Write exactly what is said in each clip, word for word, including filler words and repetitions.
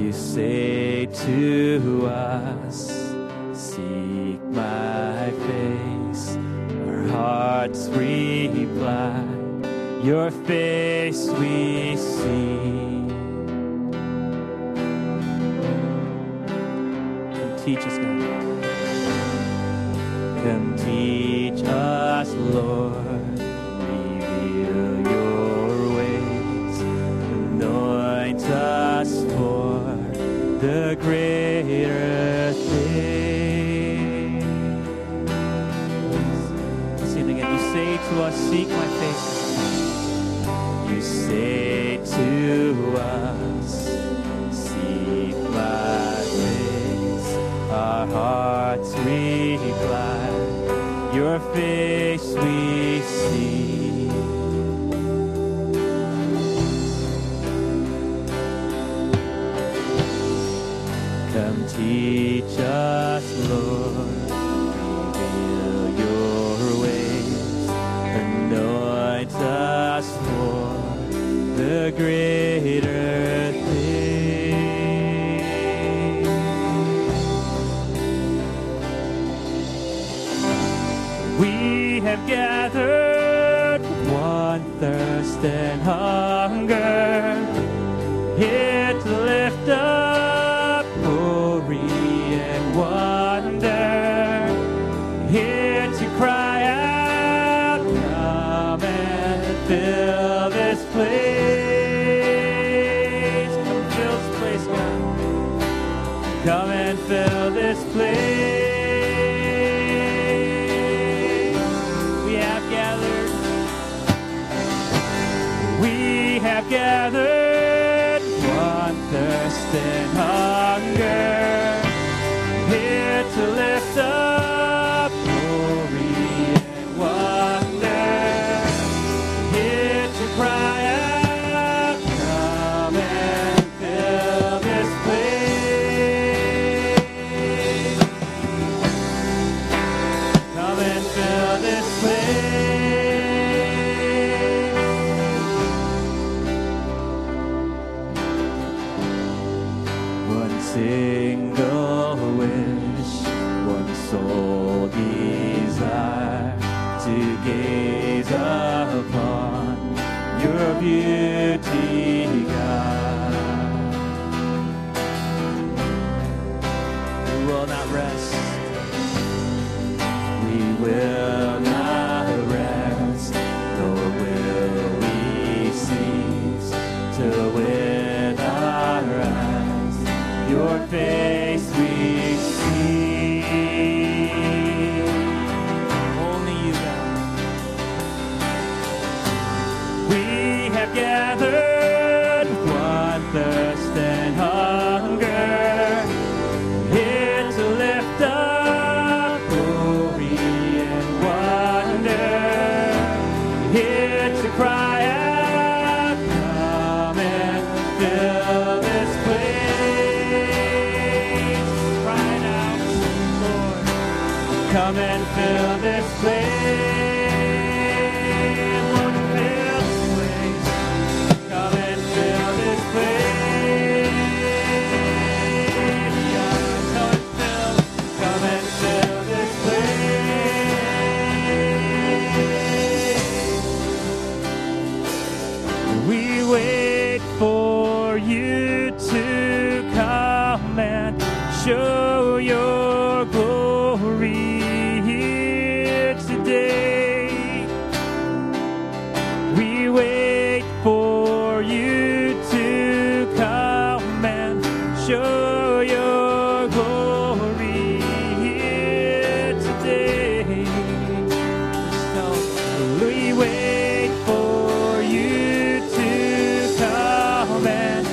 You say to us, seek my face. Our hearts reply, your face we see. Come teach us, God. Come teach us, Lord. Reveal your ways. Anoint us for the greater things. Sing it again. You say to us, seek my face. You say to us, seek my face. Our hearts reply, your face we see. Come teach us, Lord, reveal your ways, anoint us for the greater things. We have gathered one thirst and hunger here to lift up gathered, one thirst and hunger, here to lift up glory and wonder, here to cry out, come and fill this place, come and fill this place. Single wish, one sole desire, to gaze upon your beauty, God. We will not rest, we will not rest, nor will we cease till with our eyes your face we see. Only you, God. We have gathered one thirst and hunger, here to lift up glory and wonder, here to cry out, come and fill this place. Come and fill this place, Lord, fill this place. Come and fill this place. Come and fill, come and fill this place. We wait for you to come and show your glory. Show your glory here today. We wait for you to come and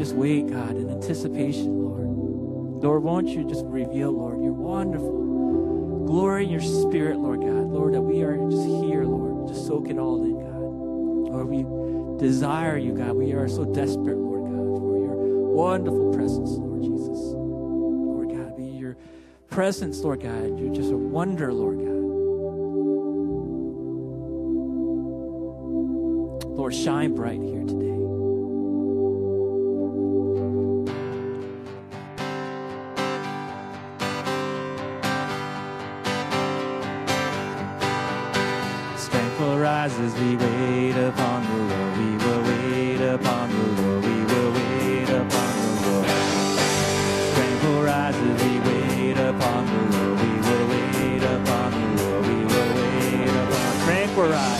just wait, God, in anticipation, Lord. Lord, won't you just reveal, Lord, your wonderful glory in your spirit, Lord God. Lord, that we are just here, Lord, just soak it all in, God. Lord, we desire you, God. We are so desperate, Lord God, for your wonderful presence, Lord Jesus. Lord God, be your presence, Lord God. You're just a wonder, Lord God. Lord, shine bright here today. Strength will rise as we wait upon the Lord. We will wait upon the Lord. We will wait upon the Lord. Strength will rise as we wait upon the Lord. We will wait upon the Lord. We will wait upon the Strength will rise.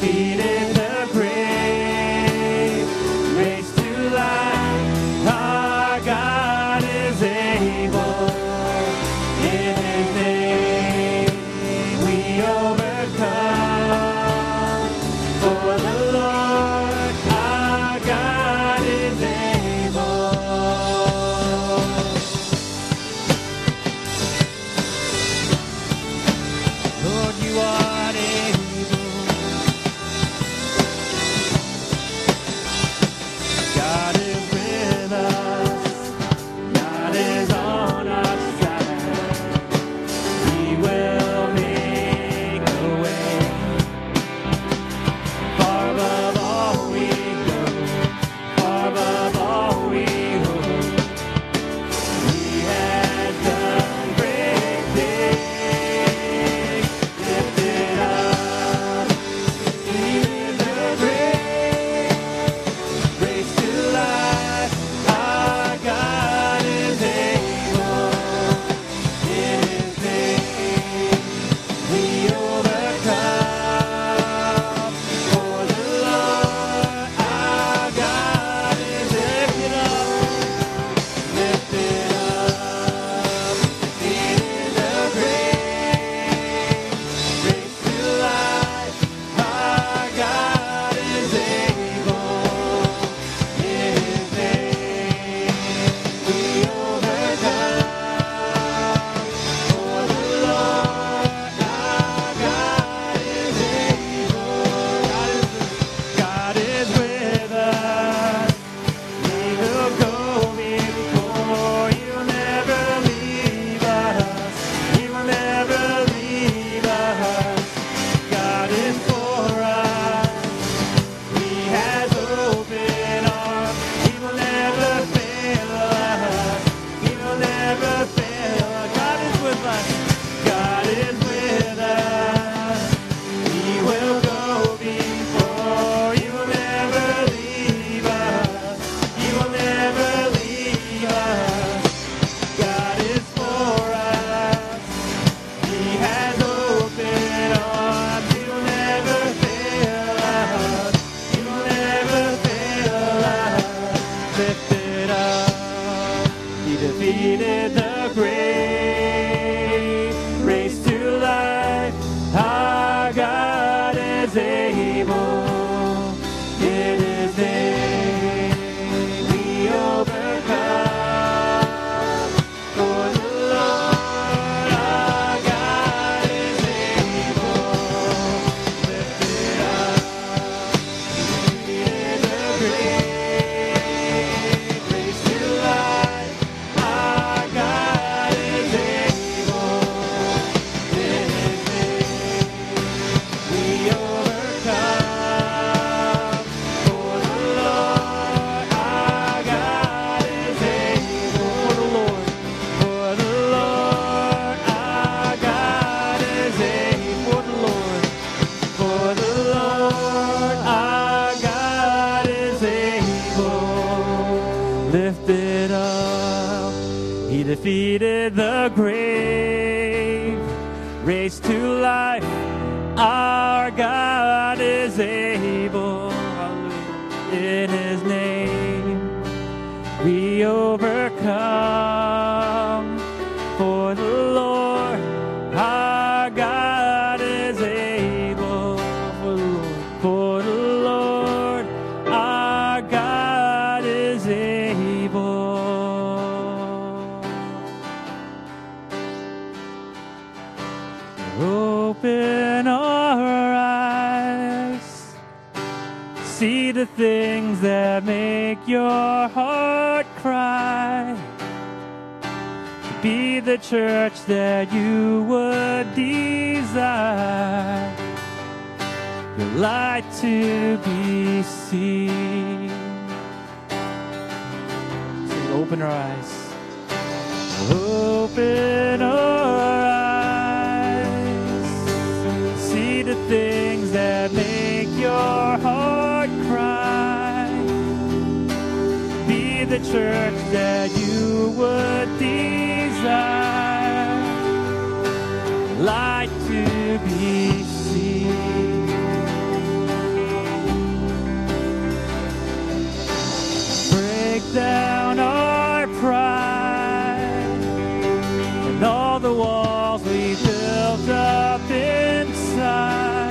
Defeated the grave, raised to life, our God is able, in His name we overcome, for the Lord our God is able, for the Lord our God is able. Open our eyes, see the things that make your heart cry, to be the church that you would desire, your light to be seen. So open our eyes, open our eyes, things that make your heart cry, be the church that you would desire, light to be seen. down our pride and all the walls we built up inside,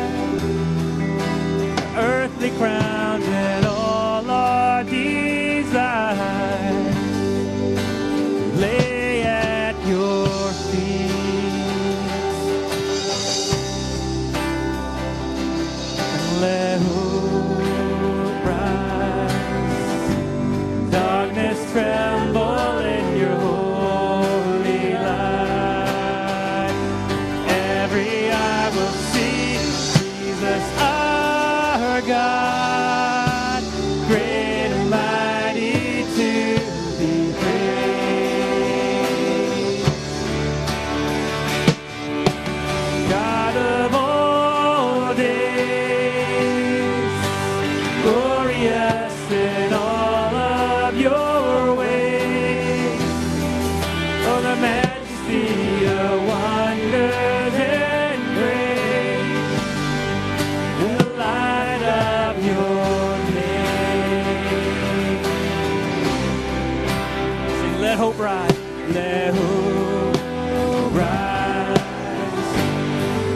our earthly crowns and all our desires lay at your feet and let tremble in your holy light. Every eye will see Jesus our God, great and mighty to be praised. God of all days, glorious in all of your hope rise, let hope rise,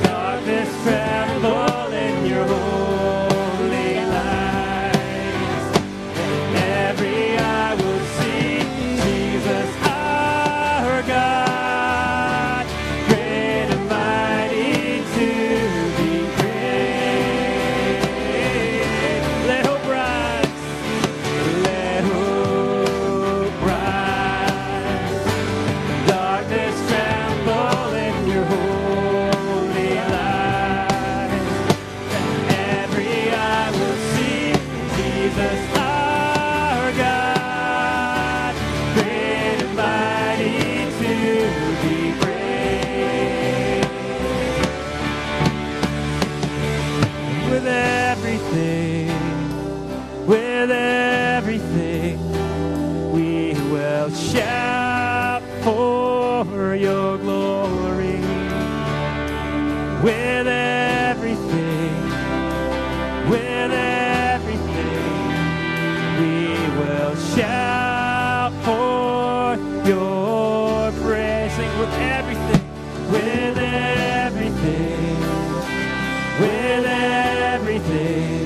darkness tremble in your holy light, and every eye will see Jesus our God, great and mighty to be praised. Let hope rise, let hope rise, our God, great and mighty to be praised. With everything, with everything, we will shout for your glory. With everything, with everything, we will shout forth your praise. Sing with everything, with everything, with everything,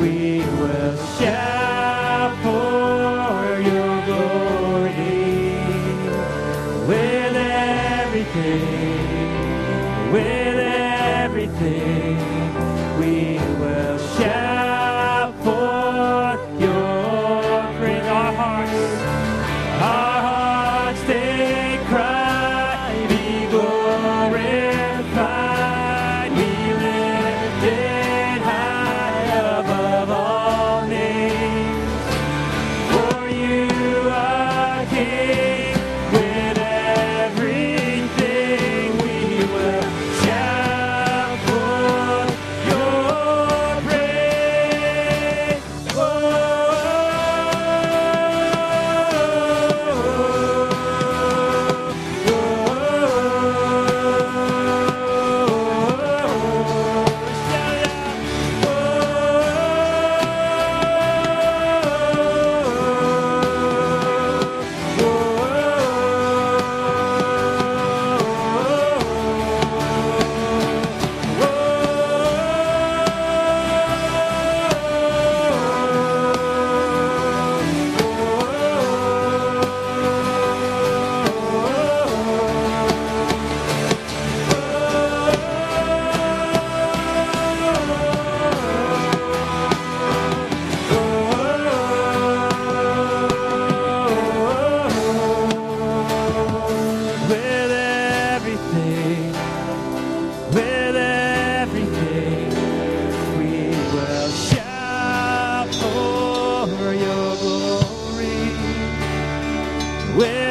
we will shout for your glory. With everything, with everything, we will shout forth your. Our hearts, they cry, be glorified, be lifted high above all names. For you are King, with everything we will shout forth your praise. Oh,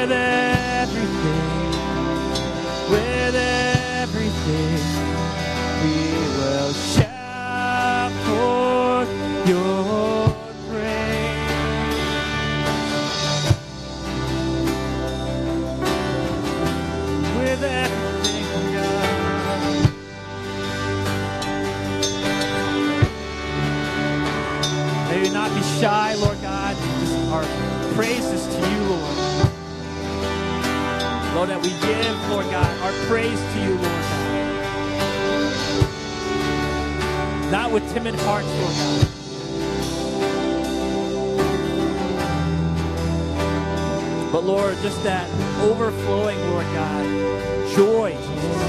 with everything, with everything, we will shout forth your praise. With everything, God. May we not be shy, Lord God, just our praises to you, Lord. Lord, that we give, Lord God, our praise to you, Lord God. Not with timid hearts, Lord God. But Lord, just that overflowing, Lord God, joy, Jesus.